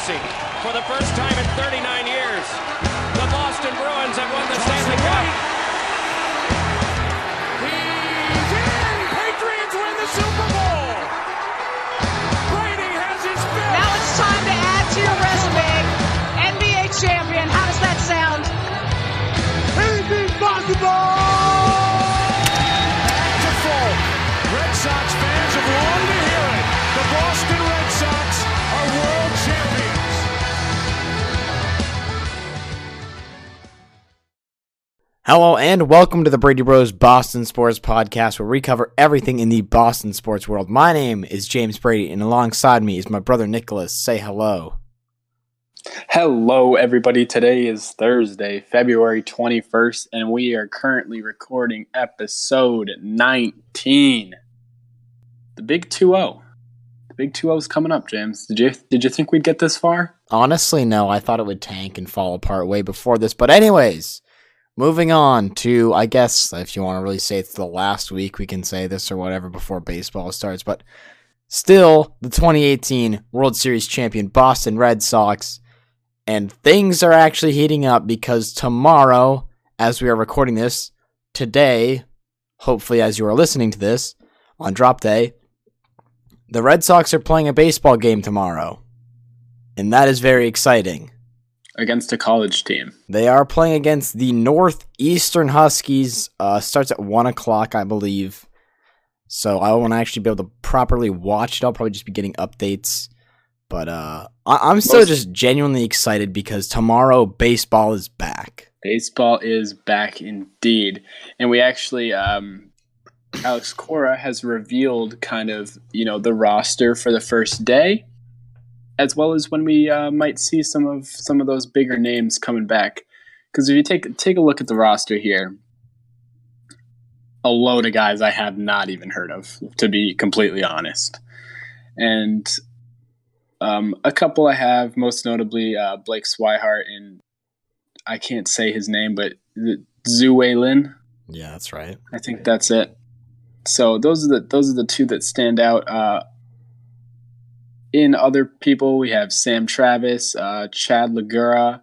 legacy. For the first time in 39 years, the Boston Bruins have won the Stanley Cup. He's in! Patriots win the Super Bowl! Brady has his fill! Now it's time to add to your resume. NBA champion, how does that sound? Anything possible! Back to full. Red Sox fans have longed to hear it. The Boston Red Sox are world champions. Hello and welcome to the Brady Bros Boston Sports Podcast, where we cover everything in the Boston sports world. My name is James Brady, and alongside me is my brother Nicholas. Say hello. Hello, everybody. Today is Thursday, February 21st, and we are currently recording episode 19. The big 2-0. The big 2-0 is coming up, James. Did you think we'd get this far? Honestly, no. I thought it would tank and fall apart way before this. But anyways, moving on to, I guess, if you want to really say it's the last week, we can say this or whatever before baseball starts. But still, the 2018 World Series champion Boston Red Sox. And things are actually heating up because tomorrow, as we are recording this, today, hopefully as you are listening to this, on drop day, the Red Sox are playing a baseball game tomorrow. And that is very exciting. Against a college team. They are playing against the Northeastern Huskies. Starts at 1 o'clock, I believe. So I won't actually be able to properly watch it. I'll probably just be getting updates. But I'm still just genuinely excited because tomorrow baseball is back. Baseball is back indeed. And we actually, Alex Cora has revealed kind of, you know, the roster for the first day, as well as when we might see some of those bigger names coming back. Because if you take a look at the roster here, a load of guys I have not even heard of, to be completely honest. And a couple I have, most notably Blake Swihart and I can't say his name, but Zhu Wei Lin. Yeah, that's right. I think that's it. So those are the two that stand out. In other people, we have Sam Travis, Chad Legura,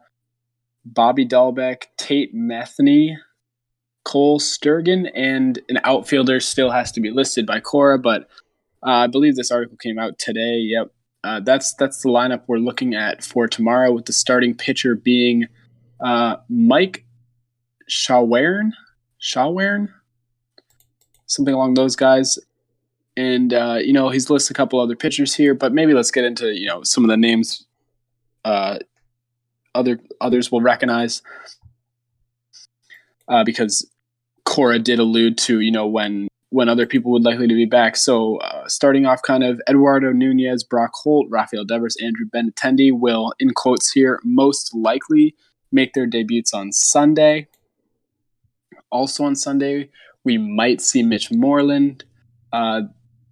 Bobby Dahlbeck, Tate Metheny, Cole Sturgeon, and an outfielder still has to be listed by Cora, but I believe this article came out today. Yep, that's the lineup we're looking at for tomorrow, with the starting pitcher being Mike Shawern, something along those guys. And, you know, he's listed a couple other pitchers here, but maybe let's get into, you know, some of the names others will recognize. Because Cora did allude to, you know, when other people would likely to be back. So starting off kind of Eduardo Nunez, Brock Holt, Rafael Devers, Andrew Benintendi will, in quotes here, most likely make their debuts on Sunday. Also on Sunday, we might see Mitch Moreland.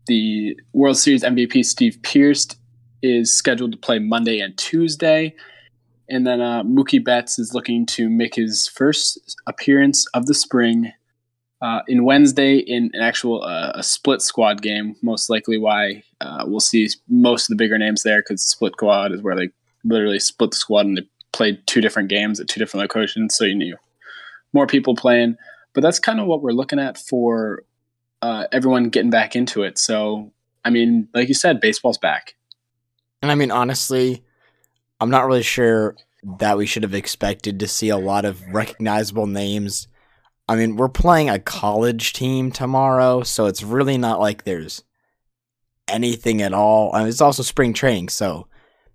The World Series MVP Steve Pearce is scheduled to play Monday and Tuesday. And then Mookie Betts is looking to make his first appearance of the spring in Wednesday in an actual a split squad game, most likely why we'll see most of the bigger names there, because split squad is where they literally split the squad and they played two different games at two different locations, so you knew more people playing. But that's kind of what we're looking at for everyone getting back into it. So, I mean, like you said, baseball's back. And I mean, honestly, I'm not really sure that we should have expected to see a lot of recognizable names. I mean, we're playing a college team tomorrow, so it's really not like there's anything at all. I mean, it's also spring training, so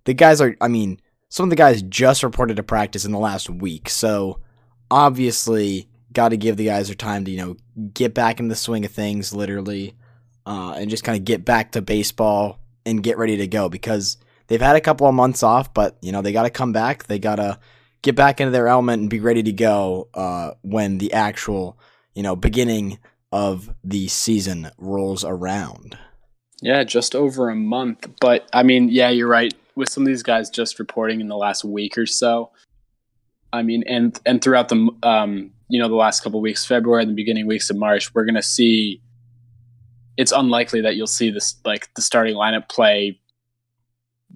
the guys are, I mean, some of the guys just reported to practice in the last week, so obviously got to give the guys their time to, you know, get back in the swing of things, literally, and just kind of get back to baseball and get ready to go, because they've had a couple of months off, but, you know, they got to come back. They got to get back into their element and be ready to go when the actual, you know, beginning of the season rolls around. Yeah, just over a month. But, I mean, yeah, you're right. With some of these guys just reporting in the last week or so, I mean, and throughout the you know, the last couple of weeks, February and the beginning weeks of March, we're going to see, it's unlikely that you'll see this, like the starting lineup play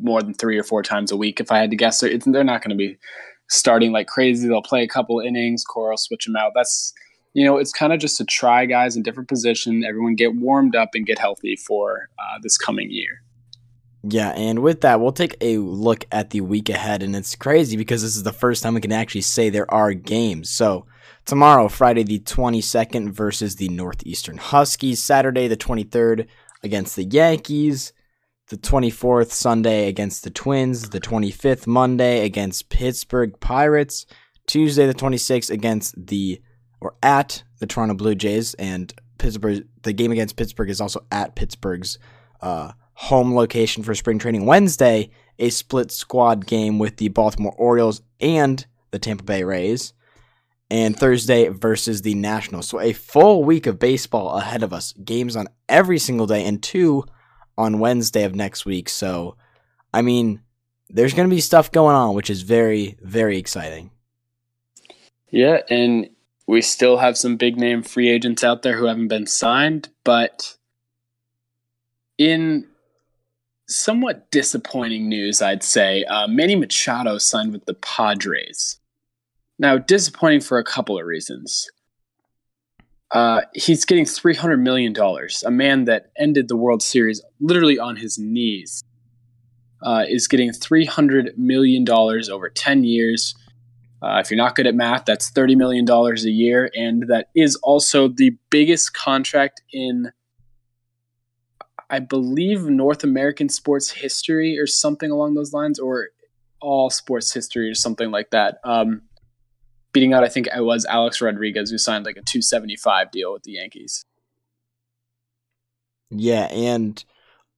more than 3 or 4 times a week, if I had to guess. They're not going to be starting like crazy. They'll play a couple innings. Cora will switch them out. That's, you know, it's kind of just to try guys in different position. Everyone get warmed up and get healthy for this coming year. Yeah, and with that, we'll take a look at the week ahead, and it's crazy because this is the first time we can actually say there are games. So tomorrow, Friday the 22nd versus the Northeastern Huskies, Saturday the 23rd against the Yankees, the 24th Sunday against the Twins, the 25th Monday against Pittsburgh Pirates, Tuesday the 26th against the Toronto Blue Jays, and Pittsburgh. The game against Pittsburgh is also at Pittsburgh's home location for spring training. Wednesday, a split squad game with the Baltimore Orioles and the Tampa Bay Rays, and Thursday versus the Nationals. So a full week of baseball ahead of us, games on every single day and 2 on Wednesday of next week. So, I mean, there's going to be stuff going on, which is very, very exciting. Yeah, and we still have some big name free agents out there who haven't been signed, but in somewhat disappointing news, I'd say, Manny Machado signed with the Padres. Now, disappointing for a couple of reasons. He's getting $300 million, a man that ended the World Series literally on his knees, is getting $300 million over 10 years. If you're not good at math, that's $30 million a year, and that is also the biggest contract in, I believe, North American sports history or something along those lines, or all sports history or something like that. Beating out, I think it was Alex Rodriguez, who signed like a $275 deal with the Yankees. Yeah, and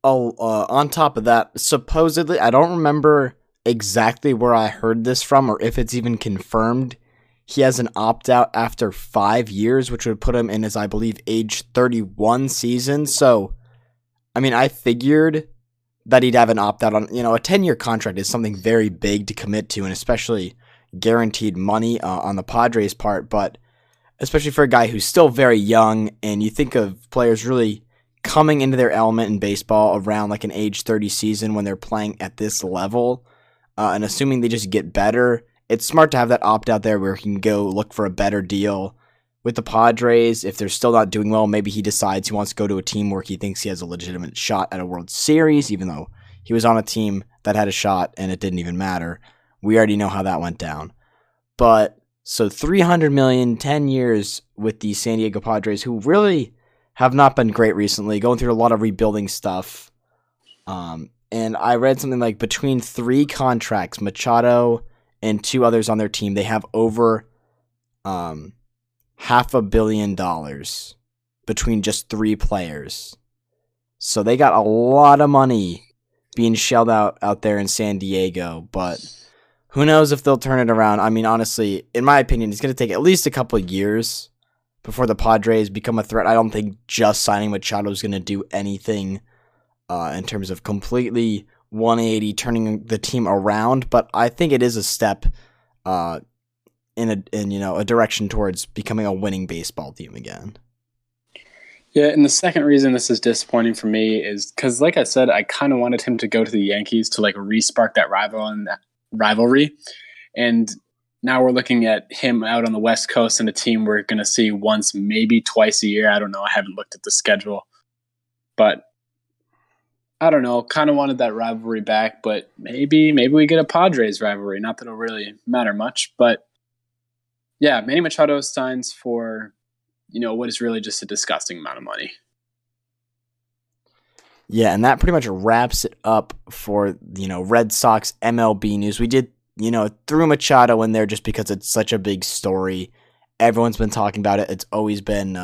on top of that, supposedly, I don't remember exactly where I heard this from or if it's even confirmed, he has an opt-out after 5 years, which would put him in his, I believe, age 31 season. So, I mean, I figured that he'd have an opt-out on, you know, a 10-year contract is something very big to commit to, and especially guaranteed money on the Padres' part, but especially for a guy who's still very young, and you think of players really coming into their element in baseball around like an age 30 season when they're playing at this level, and assuming they just get better, it's smart to have that opt-out there where he can go look for a better deal with the Padres. If they're still not doing well, maybe he decides he wants to go to a team where he thinks he has a legitimate shot at a World Series, even though he was on a team that had a shot and it didn't even matter. We already know how that went down. But so $300 million, 10 years with the San Diego Padres, who really have not been great recently, going through a lot of rebuilding stuff. And I read something like between 3 contracts, Machado and 2 others on their team, they have over $500 million between just 3 players. So they got a lot of money being shelled out there in San Diego, but who knows if they'll turn it around. I mean, honestly, in my opinion, it's going to take at least a couple of years before the Padres become a threat. I don't think just signing Machado is going to do anything in terms of completely 180, turning the team around, but I think it is a step in a direction towards becoming a winning baseball team again. Yeah, and the second reason this is disappointing for me is because, like I said, I kind of wanted him to go to the Yankees to like re-spark that rivalry, and now we're looking at him out on the West Coast and a team we're going to see once, maybe twice a year. I don't know. I haven't looked at the schedule, but I don't know. Kind of wanted that rivalry back, but maybe we get a Padres rivalry. Not that it'll really matter much, but yeah, Manny Machado signs for, you know, what is really just a disgusting amount of money. Yeah, and that pretty much wraps it up for, you know, Red Sox MLB news. We did, you know, threw Machado in there just because it's such a big story. Everyone's been talking about it. It's always been,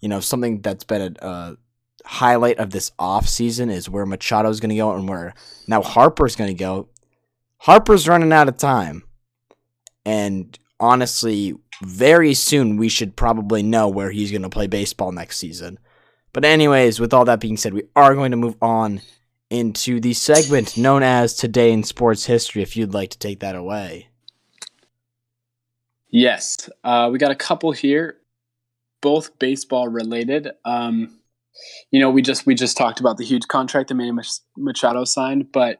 you know, something that's been a highlight of this offseason is where Machado's going to go and where now Harper's going to go. Harper's running out of time. And honestly, very soon we should probably know where he's going to play baseball next season. But anyways, with all that being said, we are going to move on into the segment known as Today in Sports History, if you'd like to take that away. Yes, we got a couple here, both baseball related. You know, we just talked about the huge contract that Manny Machado signed, but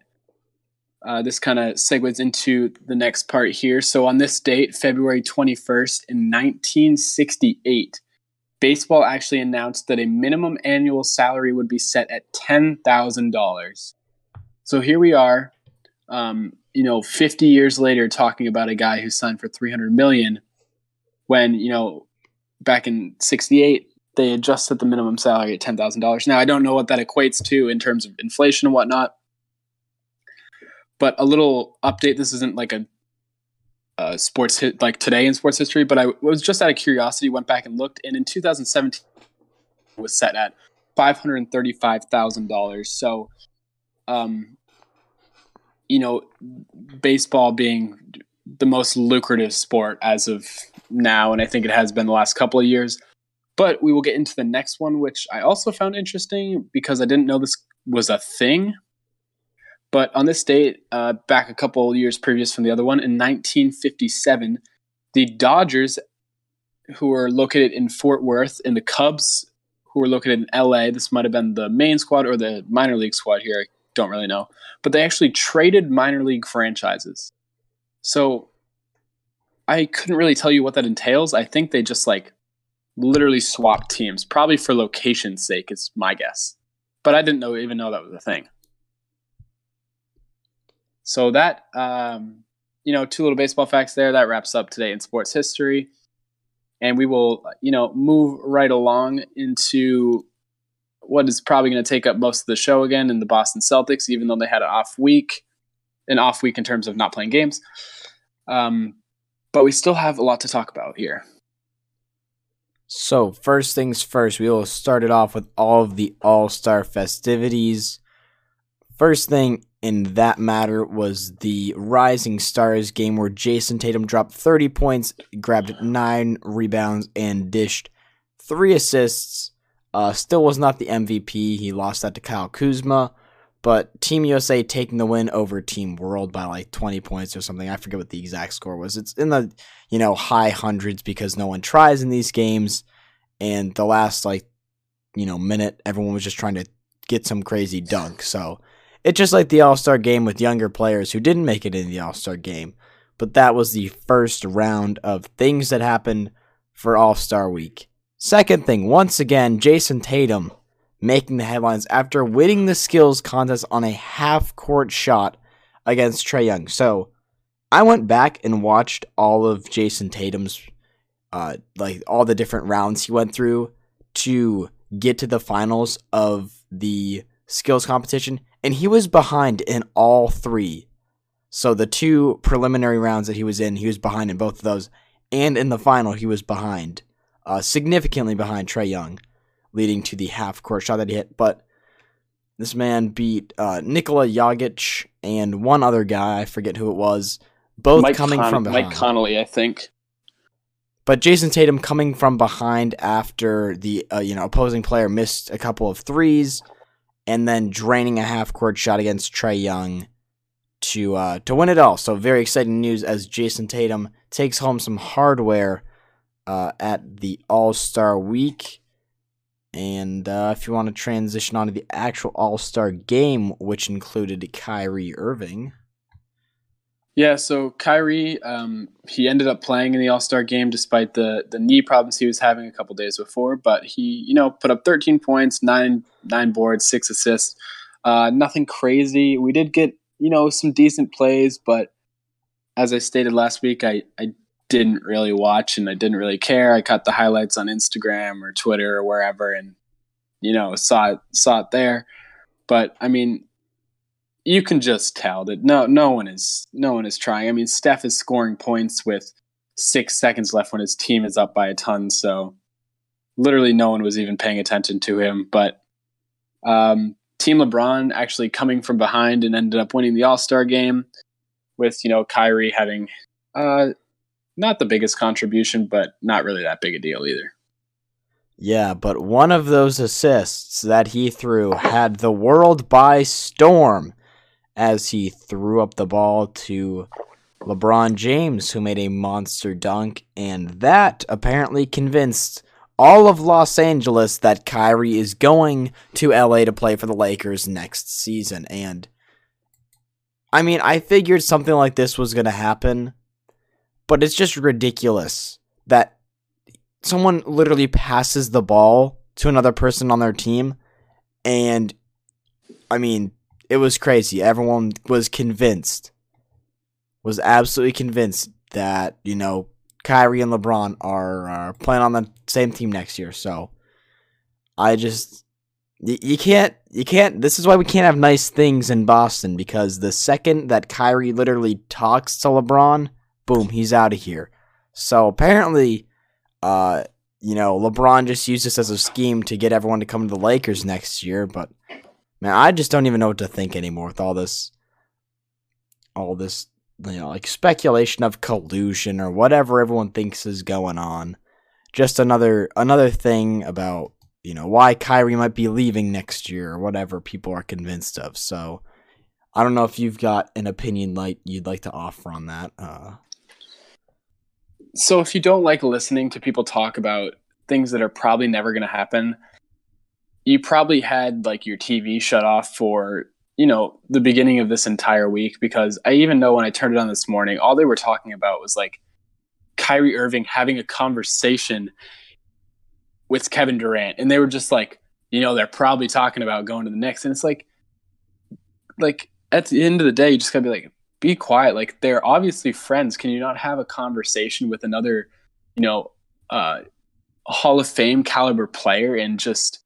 This kind of segues into the next part here. So on this date, February 21st in 1968, baseball actually announced that a minimum annual salary would be set at $10,000. So here we are, 50 years later, talking about a guy who signed for $300 million when, back in 68, they adjusted the minimum salary at $10,000. Now, I don't know what that equates to in terms of inflation and whatnot, but a little update. This isn't like a sports hit like today in sports history, but I was just out of curiosity, went back and looked, and in 2017, it was set at $535,000. So, baseball being the most lucrative sport as of now, and I think it has been the last couple of years. But we will get into the next one, which I also found interesting because I didn't know this was a thing. But on this date, back a couple years previous from the other one, in 1957, the Dodgers, who were located in Fort Worth, and the Cubs, who were located in L.A., this might have been the main squad or the minor league squad here, I don't really know, but they actually traded minor league franchises. So I couldn't really tell you what that entails. I think they just literally swapped teams, probably for location's sake is my guess. But I didn't even know that was a thing. So that, two little baseball facts there. That wraps up today in sports history. And we will, move right along into what is probably going to take up most of the show again in the Boston Celtics, even though they had an off week in terms of not playing games. But we still have a lot to talk about here. So first things first, we will start it off with all of the All-Star festivities. First thing in that matter was the Rising Stars game where Jason Tatum dropped 30 points, grabbed 9 rebounds, and dished 3 assists. Still was not the MVP. He lost that to Kyle Kuzma. But Team USA taking the win over Team World by 20 points or something. I forget what the exact score was. It's in the, high hundreds because no one tries in these games. And the last, minute, everyone was just trying to get some crazy dunk. So it's just like the All-Star game with younger players who didn't make it in the All-Star game. But that was the first round of things that happened for All-Star Week. Second thing, once again, Jason Tatum making the headlines after winning the skills contest on a half-court shot against Trae Young. So I went back and watched all of Jason Tatum's, all the different rounds he went through to get to the finals of the skills competition. And he was behind in all three. So the two preliminary rounds that he was in, he was behind in both of those. And in the final, he was behind, significantly behind Trae Young, leading to the half-court shot that he hit. But this man beat Nikola Jokic and one other guy, I forget who it was, both coming from behind. Mike Connolly, I think. But Jason Tatum coming from behind after the opposing player missed a couple of threes, and then draining a half-court shot against Trae Young to win it all. So very exciting news as Jason Tatum takes home some hardware at the All-Star Week. And if you want to transition on to the actual All-Star game, which included Kyrie Irving. Yeah, so Kyrie, he ended up playing in the All-Star game despite the knee problems he was having a couple days before. But he, put up 13 points, nine boards, 6 assists. Nothing crazy. We did get, some decent plays. But as I stated last week, I didn't really watch and I didn't really care. I caught the highlights on Instagram or Twitter or wherever and, saw it there. But, you can just tell that no one is trying. Steph is scoring points with 6 seconds left when his team is up by a ton. So literally no one was even paying attention to him. But Team LeBron actually coming from behind and ended up winning the All-Star game with, Kyrie having not the biggest contribution, but not really that big a deal either. Yeah, but one of those assists that he threw had the world by storm, as he threw up the ball to LeBron James, who made a monster dunk, and that apparently convinced all of Los Angeles that Kyrie is going to LA to play for the Lakers next season. And I mean, I figured something like this was going to happen, but it's just ridiculous that someone literally passes the ball to another person on their team, and, I mean, it was crazy. Everyone was absolutely convinced that, you know, Kyrie and LeBron are playing on the same team next year. So I just, you can't, this is why we can't have nice things in Boston, because the second that Kyrie literally talks to LeBron, boom, he's out of here. So apparently, you know, LeBron just used this as a scheme to get everyone to come to the Lakers next year, but man, I just don't even know what to think anymore with all this, you know, like speculation of collusion or whatever everyone thinks is going on. Just another thing about, you know, why Kyrie might be leaving next year or whatever people are convinced of. So I don't know if you've got an opinion like you'd like to offer on that. So if you don't like listening to people talk about things that are probably never going to happen, you probably had like your TV shut off for, you know, the beginning of this entire week, because I even know when I turned it on this morning, all they were talking about was like Kyrie Irving having a conversation with Kevin Durant. And they were just like, you know, they're probably talking about going to the Knicks. And it's like at the end of the day, you just gotta be like, be quiet. Like, they're obviously friends. Can you not have a conversation with another, you know, Hall of Fame caliber player and just,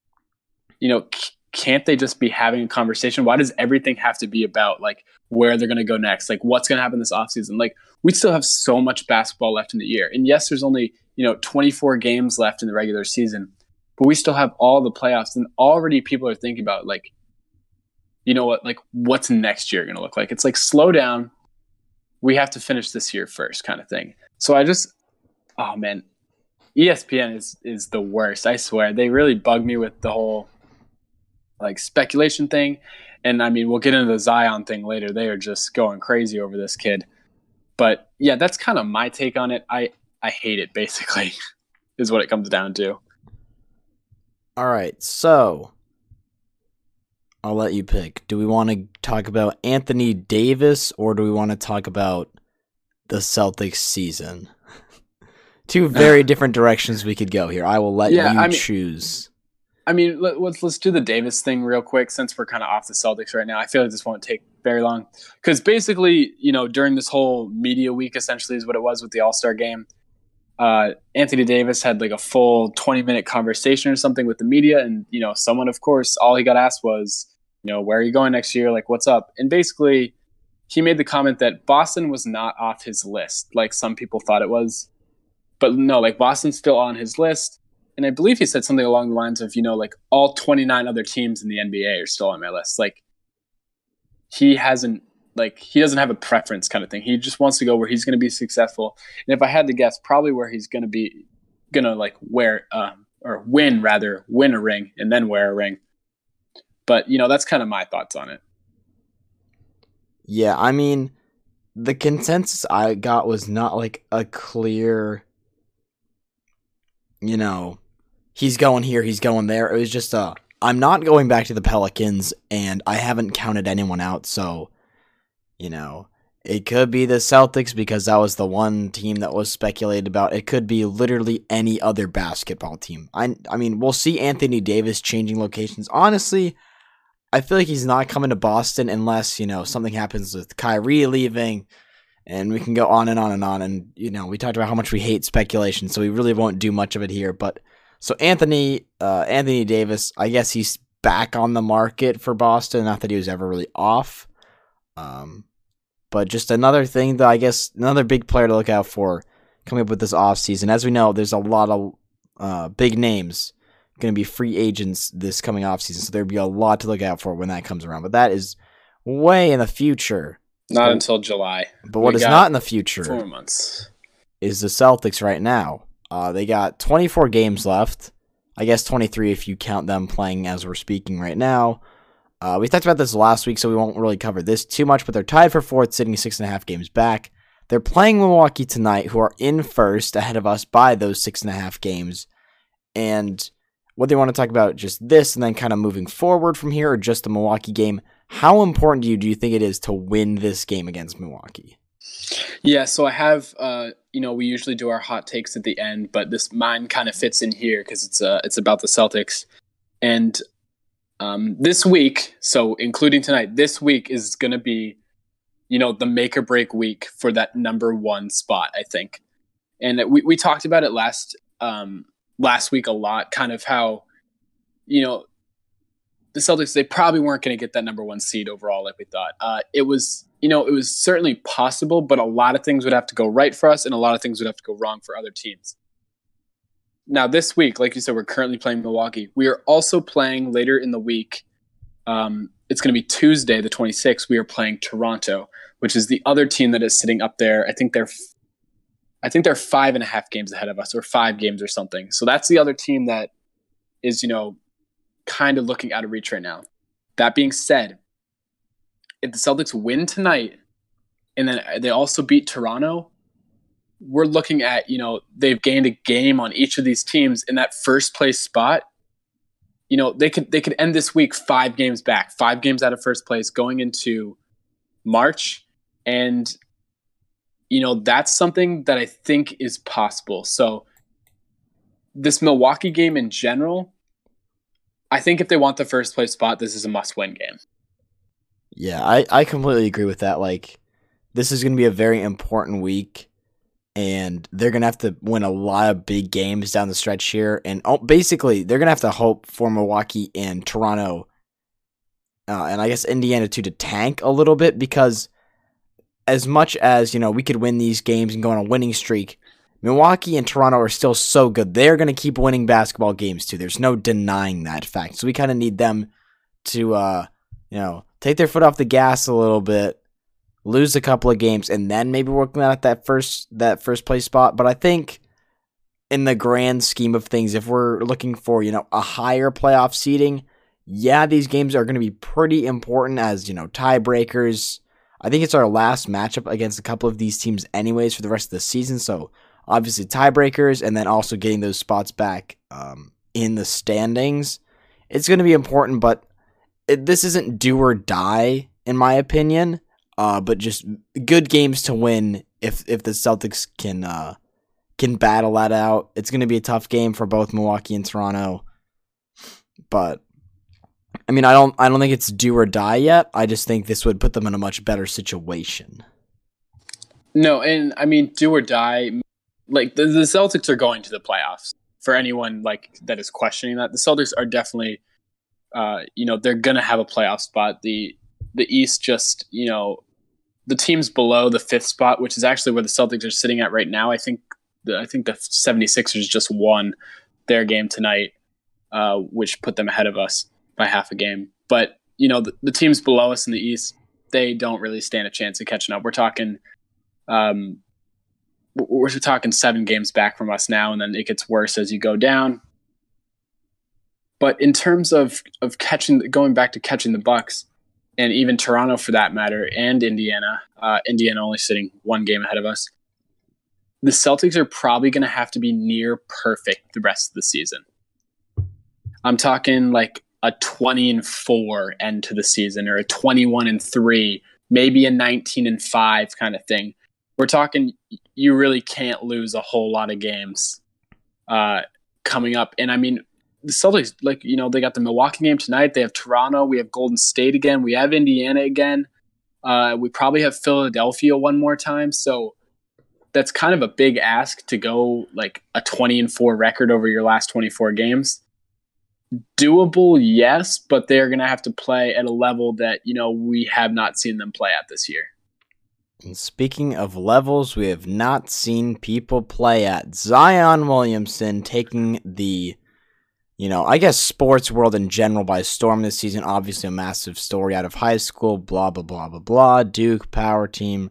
you know, can't they just be having a conversation? Why does everything have to be about like where they're going to go next? Like, what's going to happen this offseason? Like, we still have so much basketball left in the year. And yes, there's only, you know, 24 games left in the regular season, but we still have all the playoffs, and already people are thinking about like, you know what, like what's next year going to look like? It's like, slow down. We have to finish this year first kind of thing. So I just, oh man, ESPN is the worst. I swear they really bug me with the whole like speculation thing. And I mean, we'll get into the Zion thing later. They are just going crazy over this kid. But yeah, that's kind of my take on it. I hate it, basically, is what it comes down to. All right, so I'll let you pick. Do we want to talk about Anthony Davis, or do we want to talk about the Celtics season? Two very different directions we could go here. I will let you choose. I mean, let's do the Davis thing real quick, since we're kind of off the Celtics right now. I feel like this won't take very long, because basically, you know, during this whole media week, essentially is what it was with the All-Star game. Anthony Davis had like a full 20-minute conversation or something with the media, and, you know, someone, of course, all he got asked was, you know, where are you going next year? Like, what's up? And basically, he made the comment that Boston was not off his list, like some people thought it was. But no, like Boston's still on his list. And I believe he said something along the lines of, you know, like all 29 other teams in the NBA are still on my list. Like, he doesn't have a preference kind of thing. He just wants to go where he's going to be successful. And if I had to guess, probably where he's going to be, win a ring and then wear a ring. But, you know, that's kind of my thoughts on it. Yeah, I mean, the consensus I got was not like a clear, you know, he's going here, he's going there. It was just, I'm not going back to the Pelicans, and I haven't counted anyone out. So, you know, it could be the Celtics, because that was the one team that was speculated about. It could be literally any other basketball team. I mean, we'll see Anthony Davis changing locations. Honestly, I feel like he's not coming to Boston unless, you know, something happens with Kyrie leaving. And we can go on and on and on. And, you know, we talked about how much we hate speculation, so we really won't do much of it here. But so Anthony Davis, I guess he's back on the market for Boston. Not that he was ever really off. But just another thing that I guess another big player to look out for coming up with this offseason. As we know, there's a lot of big names going to be free agents this coming offseason. So there'll be a lot to look out for when that comes around. But that is way in the future. Not until July. But what is not in the future 4 months is the Celtics right now. They got 24 games left. I guess 23 if you count them playing as we're speaking right now. We talked about this last week, so we won't really cover this too much, but they're tied for fourth, sitting 6.5 games back. They're playing Milwaukee tonight, who are in first ahead of us by those 6.5 games. And what they want to talk about, just this and then kind of moving forward from here, or just the Milwaukee game, How important do you think it is to win this game against Milwaukee? Yeah, so I have, we usually do our hot takes at the end, but mine kind of fits in here because it's about the Celtics. And this week, so including tonight, this week is going to be, the make or break week for that number one spot, I think. And we talked about it last week a lot, kind of how, the Celtics, they probably weren't going to get that number one seed overall like we thought. It was certainly possible, but a lot of things would have to go right for us and a lot of things would have to go wrong for other teams. Now, this week, like you said, we're currently playing Milwaukee. We are also playing later in the week. It's going to be Tuesday, the 26th. We are playing Toronto, which is the other team that is sitting up there. I think they're 5.5 games ahead of us, or 5 games or something. So that's the other team that is, kind of looking out of reach right now. That being said, if the Celtics win tonight and then they also beat Toronto, we're looking at, they've gained a game on each of these teams in that first place spot. They could end this week 5 games back, 5 games out of first place going into March. And, that's something that I think is possible. So this Milwaukee game in general, I think if they want the first place spot, this is a must-win game. Yeah, I completely agree with that. Like, this is going to be a very important week, and they're going to have to win a lot of big games down the stretch here. And basically, they're going to have to hope for Milwaukee and Toronto, and I guess Indiana too, to tank a little bit, because as much as, we could win these games and go on a winning streak, Milwaukee and Toronto are still so good. They're going to keep winning basketball games too. There's no denying that fact. So we kind of need them to, take their foot off the gas a little bit, lose a couple of games, and then maybe working out that first place spot. But I think in the grand scheme of things, if we're looking for, a higher playoff seeding, yeah, these games are going to be pretty important as, tiebreakers. I think it's our last matchup against a couple of these teams anyways for the rest of the season. So obviously tiebreakers, and then also getting those spots back in the standings. It's going to be important, but this isn't do or die, in my opinion, but just good games to win if the Celtics can battle that out. It's going to be a tough game for both Milwaukee and Toronto, but I don't think it's do or die yet. I just think this would put them in a much better situation. No, and do or die, like the Celtics are going to the playoffs. For anyone that is questioning that, the Celtics are definitely they're going to have a playoff spot. The East, just, the teams below the 5th spot, which is actually where the Celtics are sitting at right now. I think the 76ers just won their game tonight, which put them ahead of us by half a game. But, the teams below us in the East, they don't really stand a chance of catching up. We're talking, we're talking 7 games back from us now, and then it gets worse as you go down. But in terms of going back to catching the Bucks, and even Toronto for that matter, and Indiana only sitting 1 game ahead of us, the Celtics are probably going to have to be near perfect the rest of the season. I'm talking like a 20-4 end to the season, or a 21-3, maybe a 19-5 kind of thing. We're talking, you really can't lose a whole lot of games coming up. And the Celtics, they got the Milwaukee game tonight. They have Toronto. We have Golden State again. We have Indiana again. We probably have Philadelphia one more time. So that's kind of a big ask to go like a 20-4 record over your last 24 games. Doable, yes, but they're going to have to play at a level that, we have not seen them play at this year. And speaking of levels we have not seen people play at, Zion Williamson taking the sports world in general by storm this season. Obviously a massive story out of high school, blah, blah, blah, blah, blah. Duke, power team.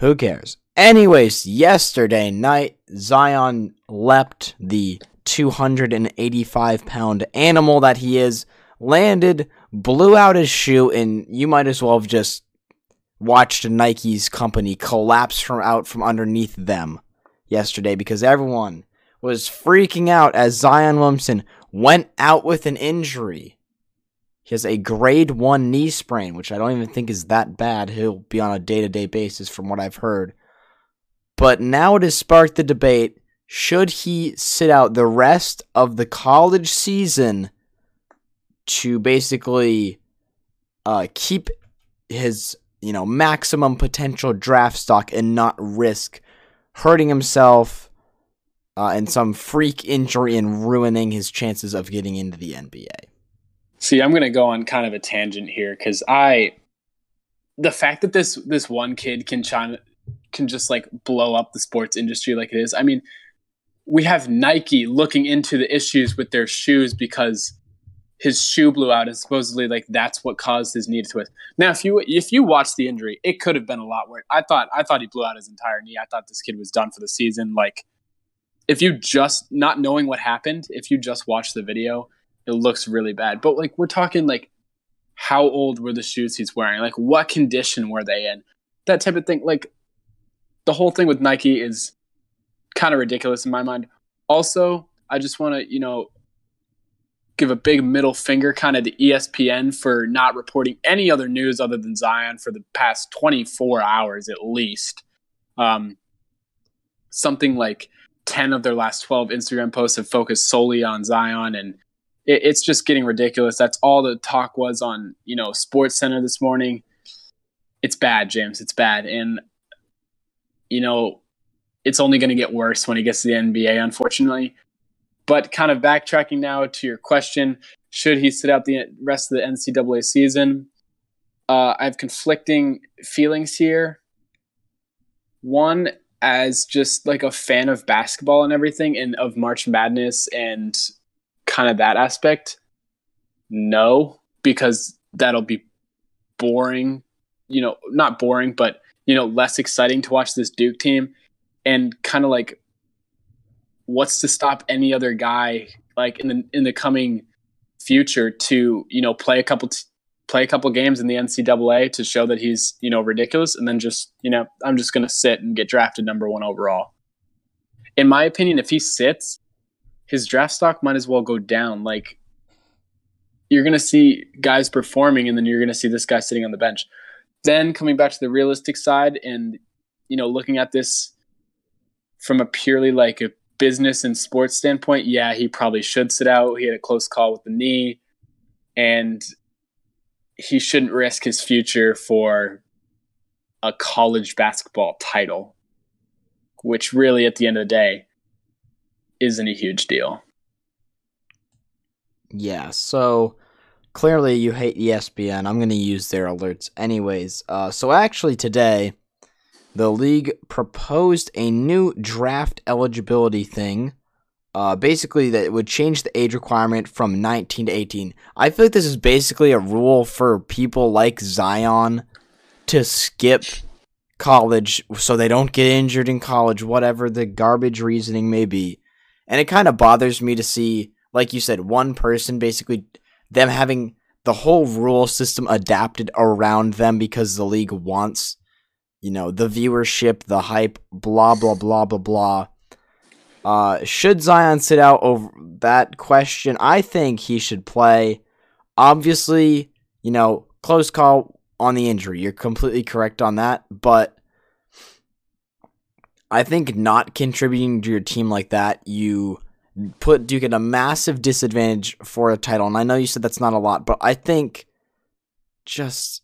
Who cares? Anyways, yesterday night, Zion leapt the 285-pound animal that he is, landed, blew out his shoe, and you might as well have just watched Nike's company collapse from out from underneath them yesterday, because everyone was freaking out as Zion Williamson went out with an injury. He has a grade 1 knee sprain, which I don't even think is that bad. He'll be on a day-to-day basis from what I've heard. But now it has sparked the debate, should he sit out the rest of the college season to basically keep his maximum potential draft stock and not risk hurting himself in some freak injury and ruining his chances of getting into the NBA. See, I'm going to go on kind of a tangent here because the fact that this one kid can just like blow up the sports industry like it is. I mean, we have Nike looking into the issues with their shoes because his shoe blew out, and supposedly like that's what caused his knee to twist. Now, if you watch the injury, it could have been a lot worse. I thought he blew out his entire knee. I thought this kid was done for the season. Like, if you just not knowing what happened, if you just watch the video, it looks really bad. But like, we're talking like, how old were the shoes he's wearing? Like, what condition were they in? That type of thing. Like, the whole thing with Nike is kind of ridiculous in my mind. Also, I just want to give a big middle finger kind of to ESPN for not reporting any other news other than Zion for the past 24 hours at least. Something like 10 of their last 12 Instagram posts have focused solely on Zion, and it's just getting ridiculous. That's all the talk was on, SportsCenter this morning. It's bad, James. It's bad. And, it's only going to get worse when he gets to the NBA, unfortunately. But kind of backtracking now to your question, should he sit out the rest of the NCAA season? I have conflicting feelings here. One, as just like a fan of basketball and everything and of March Madness and kind of that aspect, no, because that'll be boring. Not boring, but, less exciting to watch this Duke team and kind of like, what's to stop any other guy like in the coming future to play a couple games in the NCAA to show that he's ridiculous, and then just I'm just gonna sit and get drafted number 1 overall. In my opinion, if he sits, his draft stock might as well go down. Like, you're gonna see guys performing, and then you're gonna see this guy sitting on the bench. Then coming back to the realistic side, and looking at this from a purely like a business and sports standpoint, yeah, he probably should sit out. He had a close call with the knee, and he shouldn't risk his future for a college basketball title, which really at the end of the day isn't a huge deal. Yeah, so clearly you hate ESPN. I'm going to use their alerts anyways. So actually today, the league proposed a new draft eligibility thing, basically that it would change the age requirement from 19 to 18. I feel like this is basically a rule for people like Zion to skip college so they don't get injured in college, whatever the garbage reasoning may be. And it kind of bothers me to see, like you said, one person basically them having the whole rule system adapted around them because the league wants the viewership, the hype, blah, blah, blah, blah, blah. Should Zion sit out over that question? I think he should play. Obviously, close call on the injury. You're completely correct on that. But I think not contributing to your team like that, you put Duke at a massive disadvantage for a title. And I know you said that's not a lot, but I think just,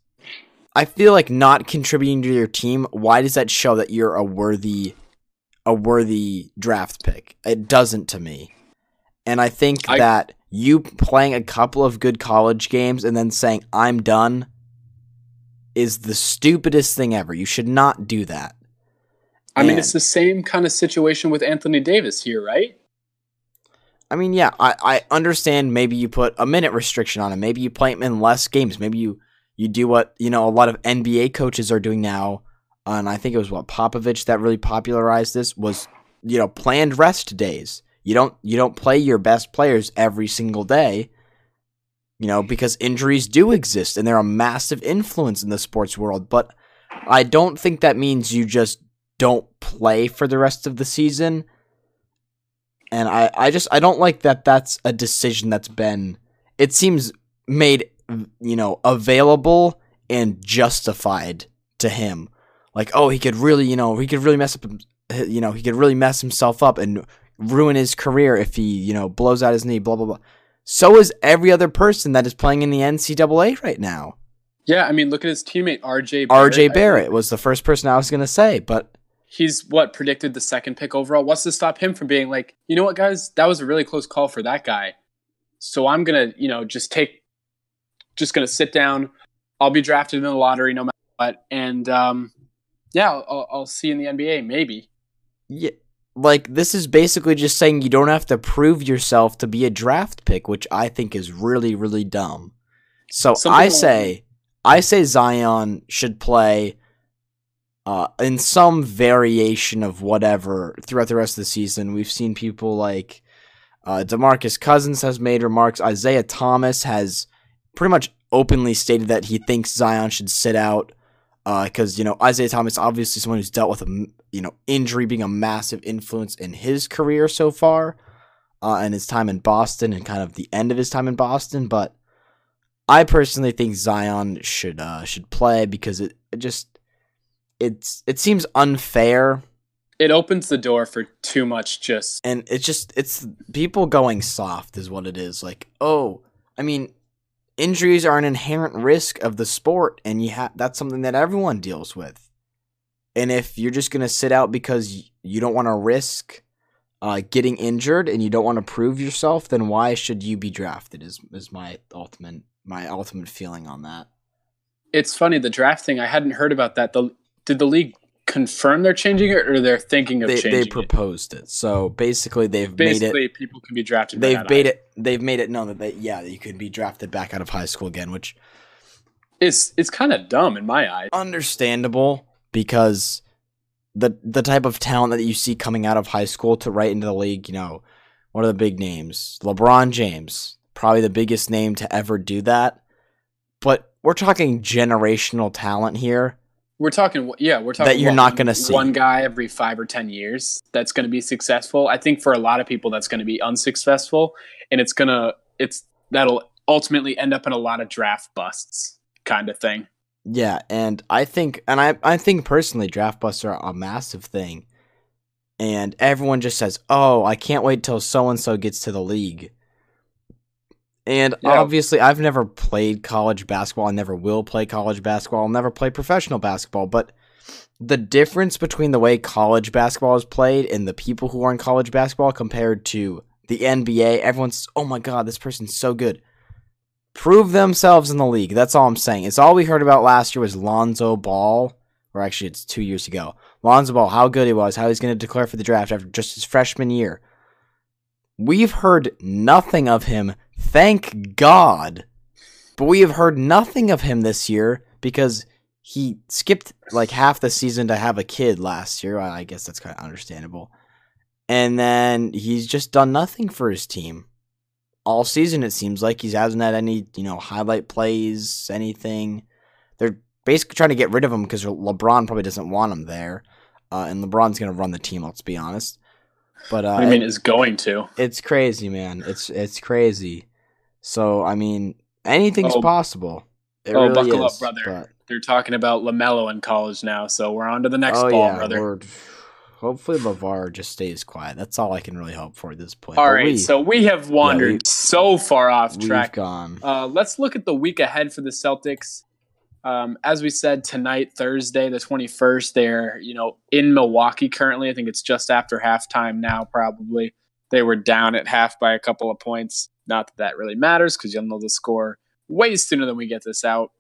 I feel like not contributing to your team, why does that show that you're a worthy draft pick? It doesn't to me. And I think that you playing a couple of good college games and then saying, I'm done, is the stupidest thing ever. You should not do that. I mean, it's the same kind of situation with Anthony Davis here, right? I mean, yeah, I understand maybe you put a minute restriction on him. Maybe you play him in less games. Maybe you do what, a lot of NBA coaches are doing now, and I think it was Popovich that really popularized this, was, planned rest days. You don't play your best players every single day, because injuries do exist, and they're a massive influence in the sports world. But I don't think that means you just don't play for the rest of the season. And I don't like that that's a decision that's been, it seems, made you know, available and justified to him. Like, oh, he could really, you know, he could really mess up, you know, he could really mess himself up and ruin his career if he, you know, blows out his knee, blah, blah, blah. So is every other person that is playing in the NCAA right now. Yeah, I mean, look at his teammate, RJ Barrett. RJ Barrett was the first person I was going to say, but... He's, what, predicted the second pick overall? What's to stop him from being like, you know what, guys? That was a really close call for that guy. So I'm going to, you know, just going to sit down. I'll be drafted in the lottery no matter what. And, yeah, I'll see you in the NBA, maybe. Yeah, like, this is basically just saying you don't have to prove yourself to be a draft pick, which I think is really, really dumb. So I say Zion should play... in some variation of whatever throughout the rest of the season. We've seen people like DeMarcus Cousins has made remarks. Isaiah Thomas has pretty much openly stated that he thinks Zion should sit out because, you know, Isaiah Thomas obviously someone who's dealt with a, you know, injury being a massive influence in his career so far and his time in Boston and kind of the end of his time in Boston. But I personally think Zion should play because it just... It seems unfair. It opens the door for too much just... And it's people going soft is what it is. Like, oh, I mean, injuries are an inherent risk of the sport, and that's something that everyone deals with. And if you're just going to sit out because you don't want to risk getting injured and you don't want to prove yourself, then why should you be drafted is my ultimate feeling on that. It's funny, the draft thing, I hadn't heard about that. Did the league confirm they're changing it, or they're thinking of changing it? They proposed it. So basically, they've made it. People can be drafted. They've made it known that you can be drafted back out of high school again, which it's kind of dumb in my eyes. Understandable, because the type of talent that you see coming out of high school to right into the league, you know, one of the big names, LeBron James, probably the biggest name to ever do that. But we're talking generational talent here. We're talking that you're not going to see one guy every 5 or 10 years that's going to be successful. I think for a lot of people that's going to be unsuccessful, and that'll ultimately end up in a lot of draft busts kind of thing. Yeah, and I think personally draft busts are a massive thing, and everyone just says, "Oh, I can't wait till so and so gets to the league." And obviously, I've never played college basketball. I never will play college basketball. I'll never play professional basketball. But the difference between the way college basketball is played and the people who are in college basketball compared to the NBA, everyone says, oh my God, this person's so good. Prove themselves in the league. That's all I'm saying. It's all we heard about last year was Lonzo Ball, or actually it's 2 years ago. Lonzo Ball, how good he was, how he's going to declare for the draft after just his freshman year. We've heard nothing of him, thank God, but we have heard nothing of him this year because he skipped like half the season to have a kid last year. I guess that's kind of understandable. And then he's just done nothing for his team all season. It seems like he hasn't had any, you know, highlight plays, anything. They're basically trying to get rid of him because LeBron probably doesn't want him there. And LeBron's going to run the team, let's be honest. But I mean, is going to. It's crazy, man. It's crazy. So I mean, anything's possible. Buckle up, brother! But... They're talking about LaMelo in college now, so we're on to the next ball, brother. Hopefully, LeVar just stays quiet. That's all I can really hope for at this point. All right, so we have wandered so far off track. We've gone. Let's look at the week ahead for the Celtics. As we said, tonight, Thursday, the 21st, they're, you know, in Milwaukee currently. I think it's just after halftime now, probably. They were down at half by a couple of points. Not that that really matters because you'll know the score way sooner than we get this out.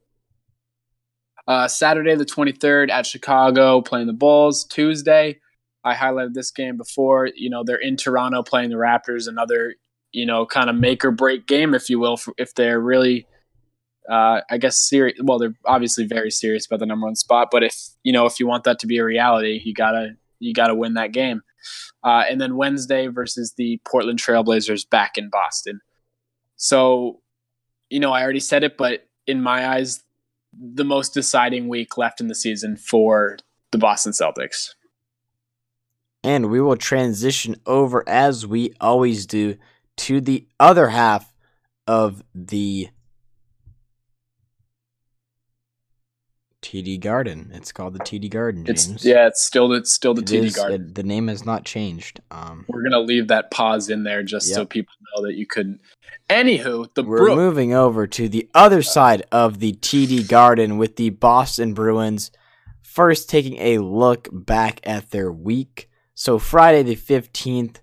Saturday, the 23rd, at Chicago, playing the Bulls. Tuesday, I highlighted this game before. You know, they're in Toronto playing the Raptors, another, you know, kind of make-or-break game, if you will, if they're really... I guess serious. Well, they're obviously very serious about the number one spot, but if you want that to be a reality, you gotta win that game. And then Wednesday versus the Portland Trailblazers back in Boston. So, you know, I already said it, but in my eyes, the most deciding week left in the season for the Boston Celtics. And we will transition over, as we always do, to the other half of the TD Garden. It's called the TD Garden, James. It's still the TD Garden. The name has not changed. We're going to leave that pause in there just so people know that you couldn't. Anywho, we're moving over to the other side of the TD Garden with the Boston Bruins. First, taking a look back at their week. So Friday the 15th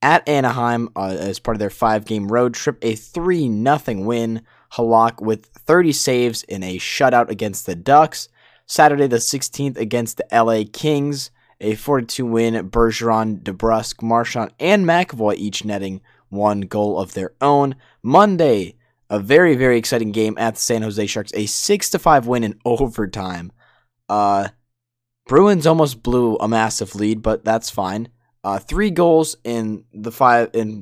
at Anaheim as part of their 5-game road trip, a 3-0 win. Halak with 30 saves in a shutout against the Ducks. Saturday the 16th against the LA Kings, a 4-2 win. Bergeron, DeBrusk, Marchand, and McAvoy each netting one goal of their own. Monday, a very, very exciting game at the San Jose Sharks, a 6-5 win in overtime. Bruins almost blew a massive lead, but that's fine. 3 goals in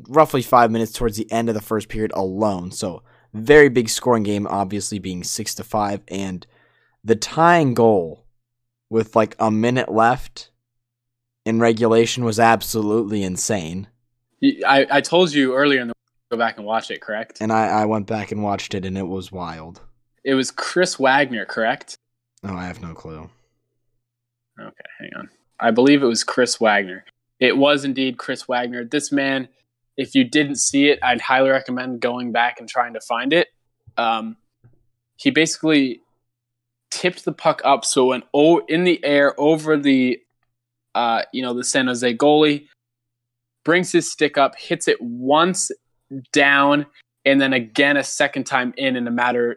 roughly 5 minutes towards the end of the first period alone. So very big scoring game, obviously being 6-5, and the tying goal with like a minute left in regulation was absolutely insane. I told you earlier in the go back and watch it, correct? And I went back and watched it, and it was wild. It was Chris Wagner, correct? Oh, I have no clue. Okay, hang on. I believe it was Chris Wagner. It was indeed Chris Wagner. This man, if you didn't see it, I'd highly recommend going back and trying to find it. He basically tipped the puck up so it went in the air over the, the San Jose goalie. Brings his stick up, hits it once down, and then again a second time in a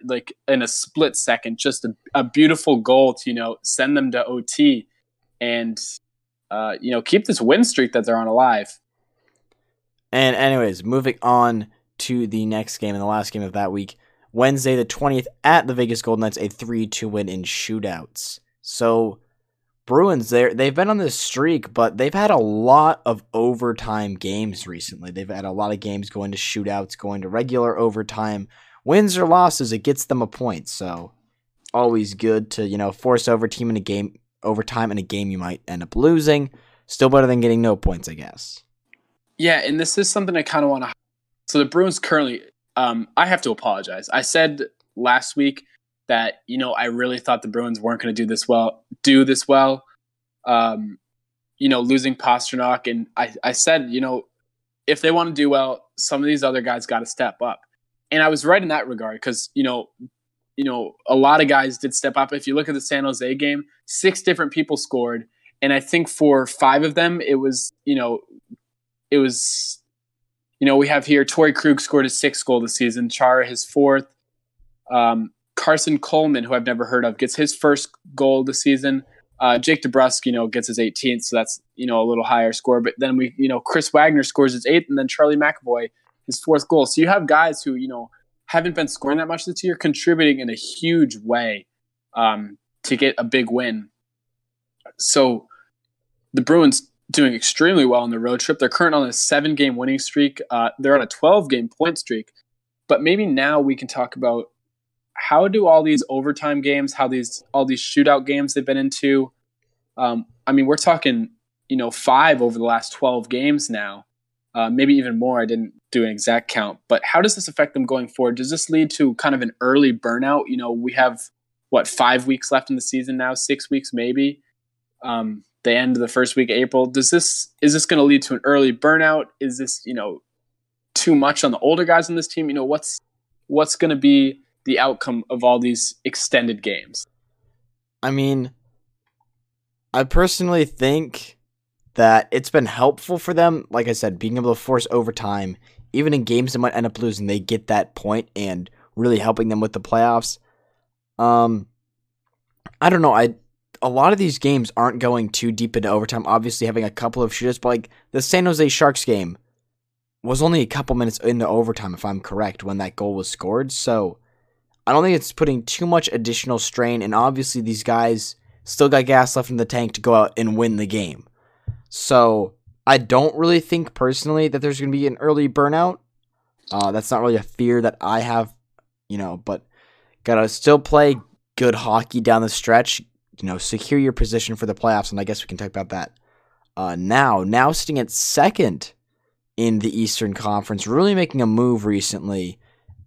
split second. Just a beautiful goal to send them to OT and keep this win streak that they're on alive. And anyways, moving on to the next game and the last game of that week, Wednesday the 20th at the Vegas Golden Knights, a 3-2 win in shootouts. So Bruins, they've been on this streak, but they've had a lot of overtime games recently. They've had a lot of games going to shootouts, going to regular overtime. Wins or losses, it gets them a point. So always good to force overtime in a game you might end up losing. Still better than getting no points, I guess. Yeah, and this is something I kind of want to. So the Bruins currently, I have to apologize. I said last week that I really thought the Bruins weren't going to do this well. Losing Pastrnak, and I said if they want to do well, some of these other guys got to step up, and I was right in that regard because a lot of guys did step up. If you look at the San Jose game, 6 different people scored, and I think for 5 of them it was we have here Torrey Krug scored his 6th goal this season, Chara his 4th. Carson Coleman, who I've never heard of, gets his 1st goal this season. Jake DeBrusk, gets his 18th, so that's, a little higher score. But then we, Chris Wagner scores his 8th, and then Charlie McAvoy, his 4th goal. So you have guys who, haven't been scoring that much this year, contributing in a huge way to get a big win. So the Bruins doing extremely well on the road trip. They're currently on a 7-game winning streak. They're on a 12-game point streak. But maybe now we can talk about how do all these overtime games, all these shootout games they've been into? We're talking, 5 over the last 12 games now, maybe even more. I didn't do an exact count, but how does this affect them going forward? Does this lead to kind of an early burnout? We have 5 weeks left in the season now, 6 weeks maybe. The end of the first week of April. Is this going to lead to an early burnout? Is this too much on the older guys on this team? What's going to be the outcome of all these extended games? I personally think that it's been helpful for them. Like I said, being able to force overtime, even in games that might end up losing, they get that point and really helping them with the playoffs. I don't know. A lot of these games aren't going too deep into overtime. Obviously, having a couple of shootouts, but the San Jose Sharks game was only a couple minutes into overtime, if I'm correct, when that goal was scored. So I don't think it's putting too much additional strain, and obviously these guys still got gas left in the tank to go out and win the game. So I don't really think personally that there's going to be an early burnout. That's not really a fear that I have, but got to still play good hockey down the stretch, secure your position for the playoffs, and I guess we can talk about that now sitting at 2nd in the Eastern Conference, really making a move recently,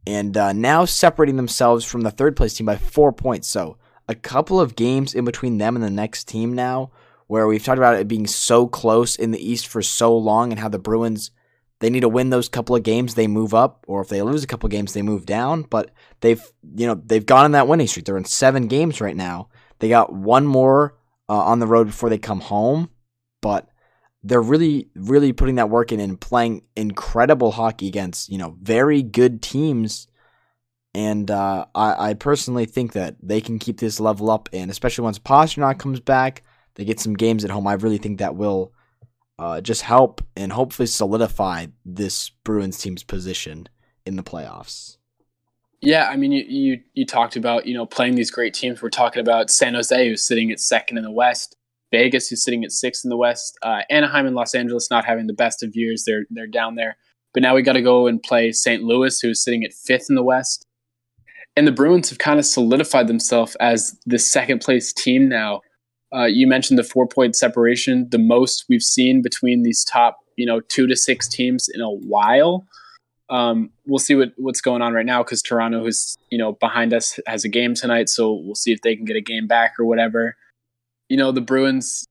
and now separating themselves from the 3rd place team by 4 points. So a couple of games in between them and the next team now, where we've talked about it being so close in the East for so long and how the Bruins, they need to win those couple of games, they move up, or if they lose a couple of games, they move down. But they've gone on that winning streak. They're in 7 games right now. They got one more on the road before they come home, but they're really, really putting that work in and playing incredible hockey against, very good teams. And I personally think that they can keep this level up, and especially once Pastrnak comes back, they get some games at home. I really think that will just help and hopefully solidify this Bruins team's position in the playoffs. Yeah, I mean, you talked about, playing these great teams. We're talking about San Jose, who's sitting at 2nd in the West, Vegas, who's sitting at 6th in the West, Anaheim and Los Angeles not having the best of years. They're down there. But now we got to go and play St. Louis, who's sitting at 5th in the West. And the Bruins have kind of solidified themselves as the 2nd-place team now. You mentioned the 4-point separation, the most we've seen between these top, 2 to 6 teams in a while. We'll see what's going on right now, because Toronto, who's behind us, has a game tonight, so we'll see if they can get a game back or whatever. The Bruins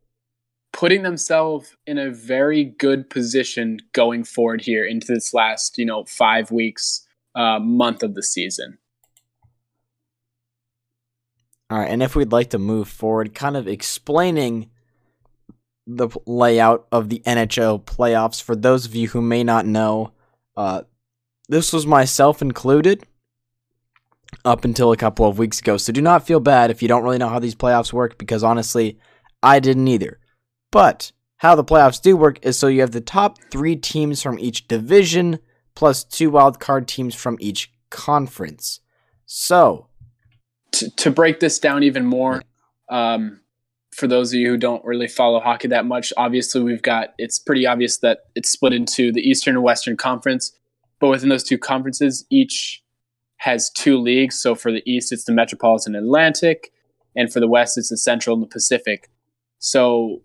putting themselves in a very good position going forward here into this last 5 weeks, month of the season. All right, and if we'd like to move forward, kind of explaining the layout of the NHL playoffs for those of you who may not know, this was myself included up until a couple of weeks ago. So do not feel bad if you don't really know how these playoffs work, because honestly, I didn't either. But how the playoffs do work is so you have the top 3 teams from each division plus 2 wildcard teams from each conference. So to break this down even more, for those of you who don't really follow hockey that much, obviously it's pretty obvious that it's split into the Eastern and Western Conference, but within those 2 conferences, each has 2 leagues. So for the East, it's the Metropolitan Atlantic, and for the West, it's the Central and the Pacific. So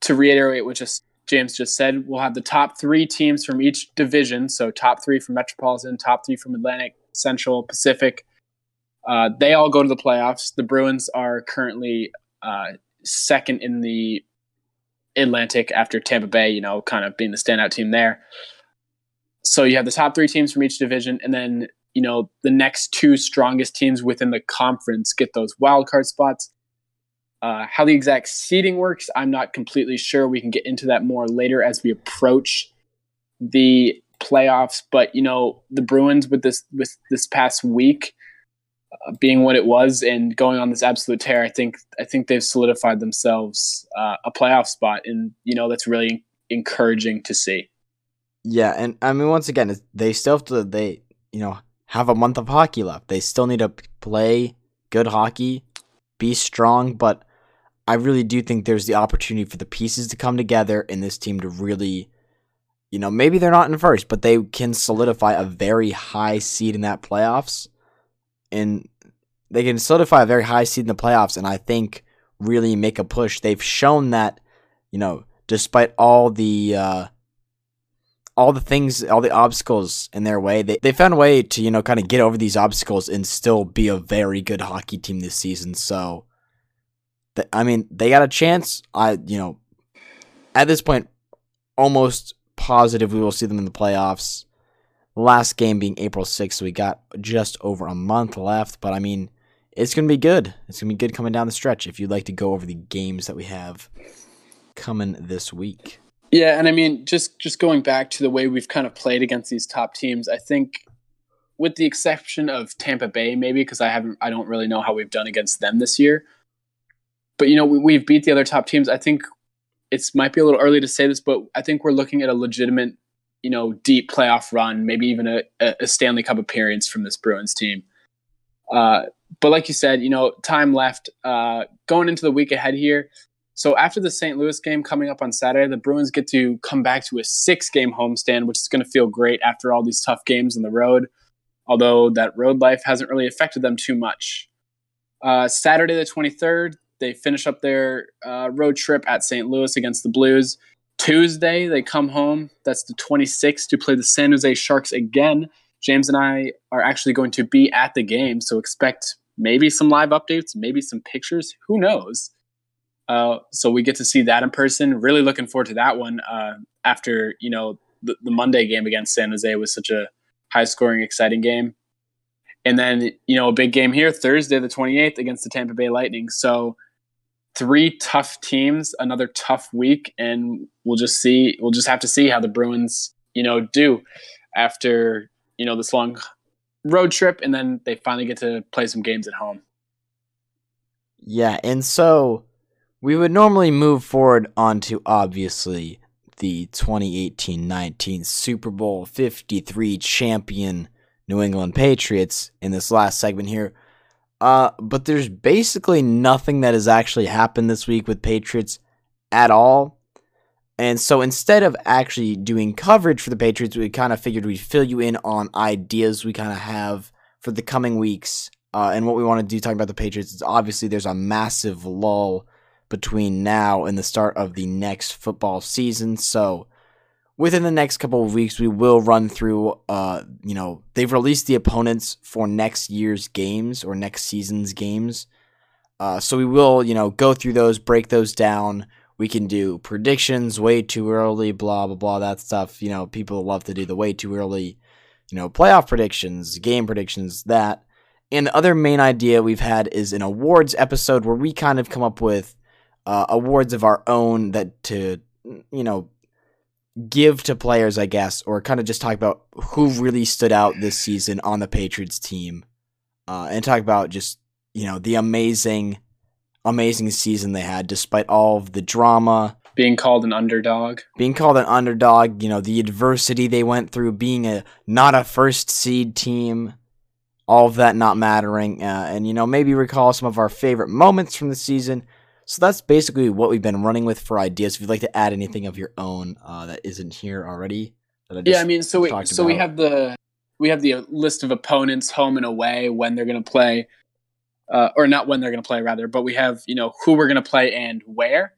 to reiterate what James just said, we'll have the top 3 teams from each division. So top 3 from Metropolitan, top 3 from Atlantic, Central, Pacific. They all go to the playoffs. The Bruins are currently 2nd in the Atlantic after Tampa Bay, kind of being the standout team there. So you have the top 3 teams from each division, and then, the next 2 strongest teams within the conference get those wildcard spots. How the exact seeding works, I'm not completely sure. We can get into that more later as we approach the playoffs. But, the Bruins with this past week, being what it was and going on this absolute tear, I think they've solidified themselves a playoff spot, and that's really encouraging to see. Yeah, and I mean, once again, they still have to have a month of hockey left. They still need to play good hockey, be strong, but I really do think there's the opportunity for the pieces to come together and this team to really, maybe they're not in first, but they can solidify a very high seed in that playoffs. And they can solidify a very high seed in the playoffs, and I think really make a push. They've shown that, despite all the obstacles in their way, they found a way to, kind of get over these obstacles and still be a very good hockey team this season. So, they got a chance. At this point, almost positive we will see them in the playoffs. Last game being April 6th, we got just over a month left. But, it's going to be good. It's going to be good coming down the stretch if you'd like to go over the games that we have coming this week. Yeah, and just going back to the way we've kind of played against these top teams, I think with the exception of Tampa Bay maybe, because I don't really know how we've done against them this year. But, we've beat the other top teams. I think it might be a little early to say this, but I think we're looking at a legitimate deep playoff run, maybe even a Stanley Cup appearance from this Bruins team. But like you said, time left going into the week ahead here. So after the St. Louis game coming up on Saturday, the Bruins get to come back to a 6-game homestand, which is going to feel great after all these tough games on the road, although that road life hasn't really affected them too much. Saturday the 23rd, they finish up their road trip at St. Louis against the Blues. Tuesday, they come home. That's the 26th to play the San Jose Sharks again. James and I are actually going to be at the game, so expect maybe some live updates, maybe some pictures, who knows? So we get to see that in person. Really looking forward to that one after, you know, the Monday game against San Jose was such a high-scoring, exciting game. And then, you know, a big game here, Thursday the 28th against the Tampa Bay Lightning. So three tough teams, another tough week, and we'll just see. We'll just have to see how the Bruins, you know, do after, you know, this long road trip, and then they finally get to play some games at home. Yeah, and so we would normally move forward onto, obviously, the 2018-19 Super Bowl 53 champion New England Patriots in this last segment here. But there's basically nothing that has actually happened this week with Patriots at all. And so instead of actually doing coverage for the Patriots, we kind of figured we'd fill you in on ideas we kind of have for the coming weeks. And what we want to do talking about the Patriots is obviously there's a massive lull between now and the start of the next football season. So within the next couple of weeks, we will run through, you know, they've released the opponents for next year's games or next season's games. So we will, you know, go through those, break those down. We can do predictions way too early, blah, blah, blah, that stuff. You know, people love to do the way too early, you know, playoff predictions, game predictions, that. And the other main idea we've had is an awards episode where we kind of come up with awards of our own that to, you know, give to players, I guess, or kind of just talk about who really stood out this season on the Patriots team, and talk about just, you know, the amazing, amazing season they had despite all of the drama. Being called an underdog, you know, the adversity they went through, being not a first seed team, all of that not mattering, and, you know, maybe recall some of our favorite moments from the season. So that's basically what we've been running with for ideas. If you'd like to add anything of your own that isn't here already, we have the list of opponents, home and away, when they're going to play, or not when they're going to play rather, but we have, you know, who we're going to play and where.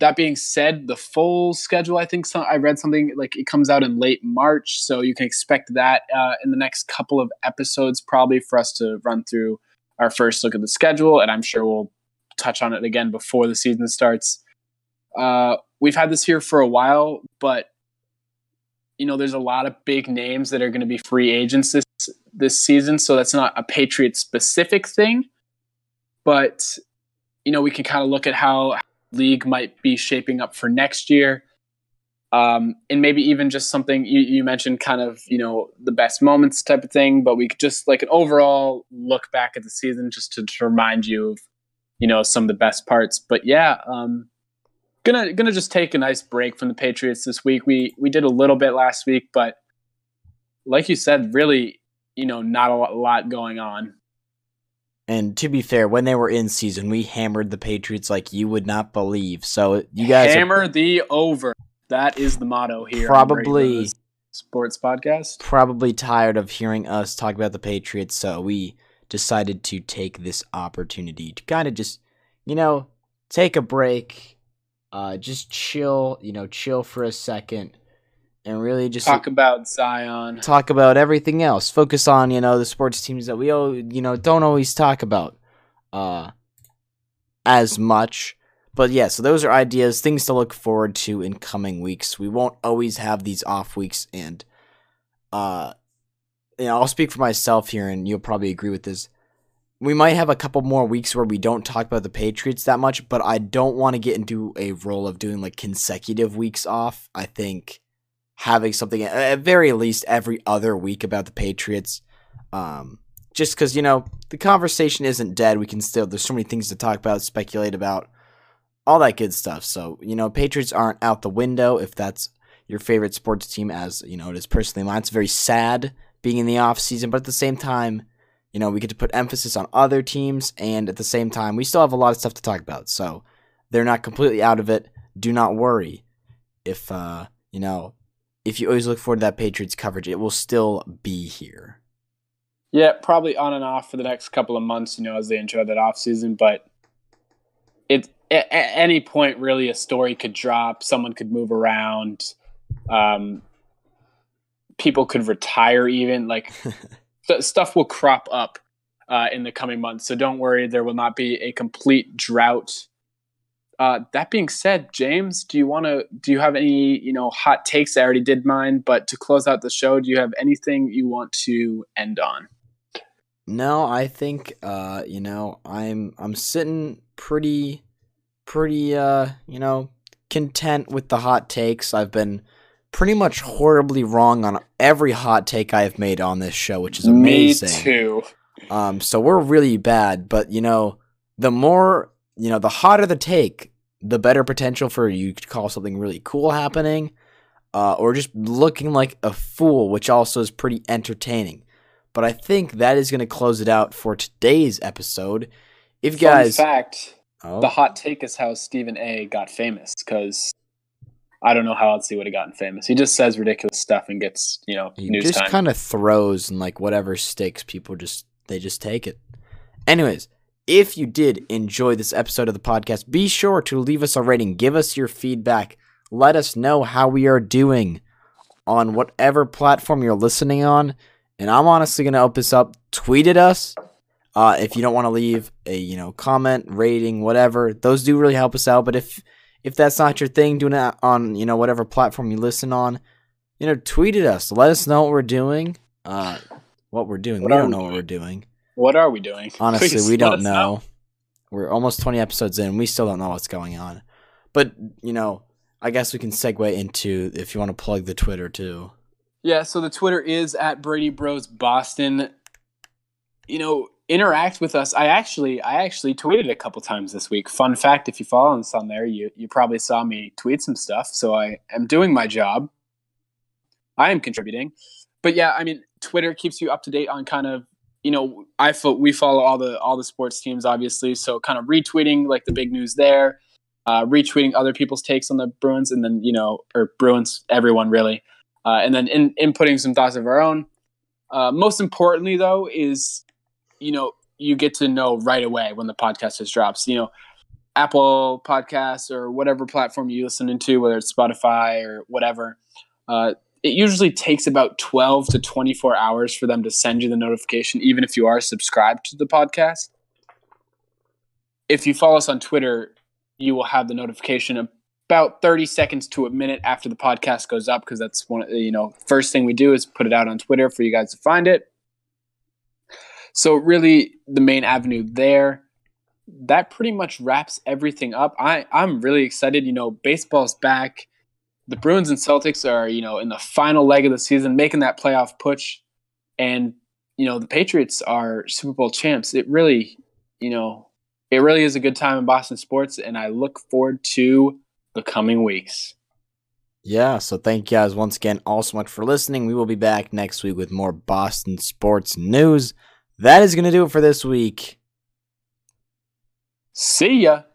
That being said, the full schedule, I think I read something like it comes out in late March, so you can expect that in the next couple of episodes probably for us to run through our first look at the schedule, and I'm sure we'll touch on it again before the season starts. We've had this here for a while, but you know, there's a lot of big names that are going to be free agents this season, so that's not a Patriots specific thing, but you know, we can kind of look at how the league might be shaping up for next year, and maybe even just something you mentioned, kind of, you know, the best moments type of thing, but we could just like an overall look back at the season just to remind you of, you know, some of the best parts. But yeah, gonna just take a nice break from the Patriots this week. We did a little bit last week, but like you said, really, you know, not a lot going on. And to be fair, when they were in season, we hammered the Patriots like you would not believe. So you guys hammer the over. That is the motto here. Probably sports podcast. Probably tired of hearing us talk about the Patriots, so we decided to take this opportunity to kind of just, you know, take a break, just chill for a second, and really just talk about Zion, talk about everything else, focus on, you know, the sports teams that we, you know, don't always talk about as much. But yeah, so those are ideas, things to look forward to in coming weeks. We won't always have these off weeks, and you know, I'll speak for myself here, and you'll probably agree with this. We might have a couple more weeks where we don't talk about the Patriots that much, but I don't want to get into a role of doing like consecutive weeks off. I think having something at very least every other week about the Patriots, just because, you know, the conversation isn't dead. We can still, there's so many things to talk about, speculate about, all that good stuff. So, you know, Patriots aren't out the window if that's your favorite sports team, as, you know, it is personally mine. It's very sad being in the off season, but at the same time, you know, we get to put emphasis on other teams, and at the same time, we still have a lot of stuff to talk about. So they're not completely out of it. Do not worry. If you know, if you always look forward to that Patriots coverage, it will still be here. Yeah, probably on and off for the next couple of months, you know, as they enjoy that off season. But it at any point, really, a story could drop. Someone could move around. People could retire, even like stuff will crop up in the coming months. So don't worry, there will not be a complete drought. That being said, James, do you have any, hot takes? I already did mine, but to close out the show, do you have anything you want to end on? No, I think, I'm sitting pretty, content with the hot takes. I've been pretty much horribly wrong on every hot take I've made on this show, which is amazing. Me too. So we're really bad, but the more, the hotter the take, the better potential for you to call something really cool happening, or just looking like a fool, which also is pretty entertaining. But I think that is going to close it out for today's episode. If you guys, fun fact, the hot take is how Stephen A. got famous, because I don't know how else he would have gotten famous. He just says ridiculous stuff and gets, news time. He just kind of throws, and whatever sticks, people just take it. Anyways, if you did enjoy this episode of the podcast, be sure to leave us a rating. Give us your feedback. Let us know how we are doing on whatever platform you're listening on. And I'm honestly going to open this up. Tweet at us if you don't want to leave a comment, rating, whatever. Those do really help us out. But if that's not your thing, doing it on whatever platform you listen on, tweet at us. Let us know what we're doing. What are we doing? Honestly, we don't know. We're almost 20 episodes in. We still don't know what's going on. But, I guess we can segue into if you want to plug the Twitter too. Yeah, so the Twitter is @BradyBrosBoston. Interact with us. I actually tweeted a couple times this week. Fun fact, if you follow us on there, you probably saw me tweet some stuff. So I am doing my job. I am contributing. But yeah, Twitter keeps you up to date on kind of, we follow all the sports teams, obviously. So kind of retweeting the big news there, retweeting other people's takes on the Bruins, and then or Bruins, everyone really, and then inputting some thoughts of our own. Most importantly, though, is you get to know right away when the podcast just drops. Apple Podcasts or whatever platform you listen to, whether it's Spotify or whatever. It usually takes about 12 to 24 hours for them to send you the notification, even if you are subscribed to the podcast. If you follow us on Twitter, you will have the notification about 30 seconds to a minute after the podcast goes up, because that's one of first thing we do is put it out on Twitter for you guys to find it. So really the main avenue there. That pretty much wraps everything up. I'm really excited. Baseball's back. The Bruins and Celtics are, in the final leg of the season, making that playoff push. And, the Patriots are Super Bowl champs. It really is a good time in Boston sports, and I look forward to the coming weeks. Yeah, so thank you guys once again all so much for listening. We will be back next week with more Boston sports news. That is going to do it for this week. See ya.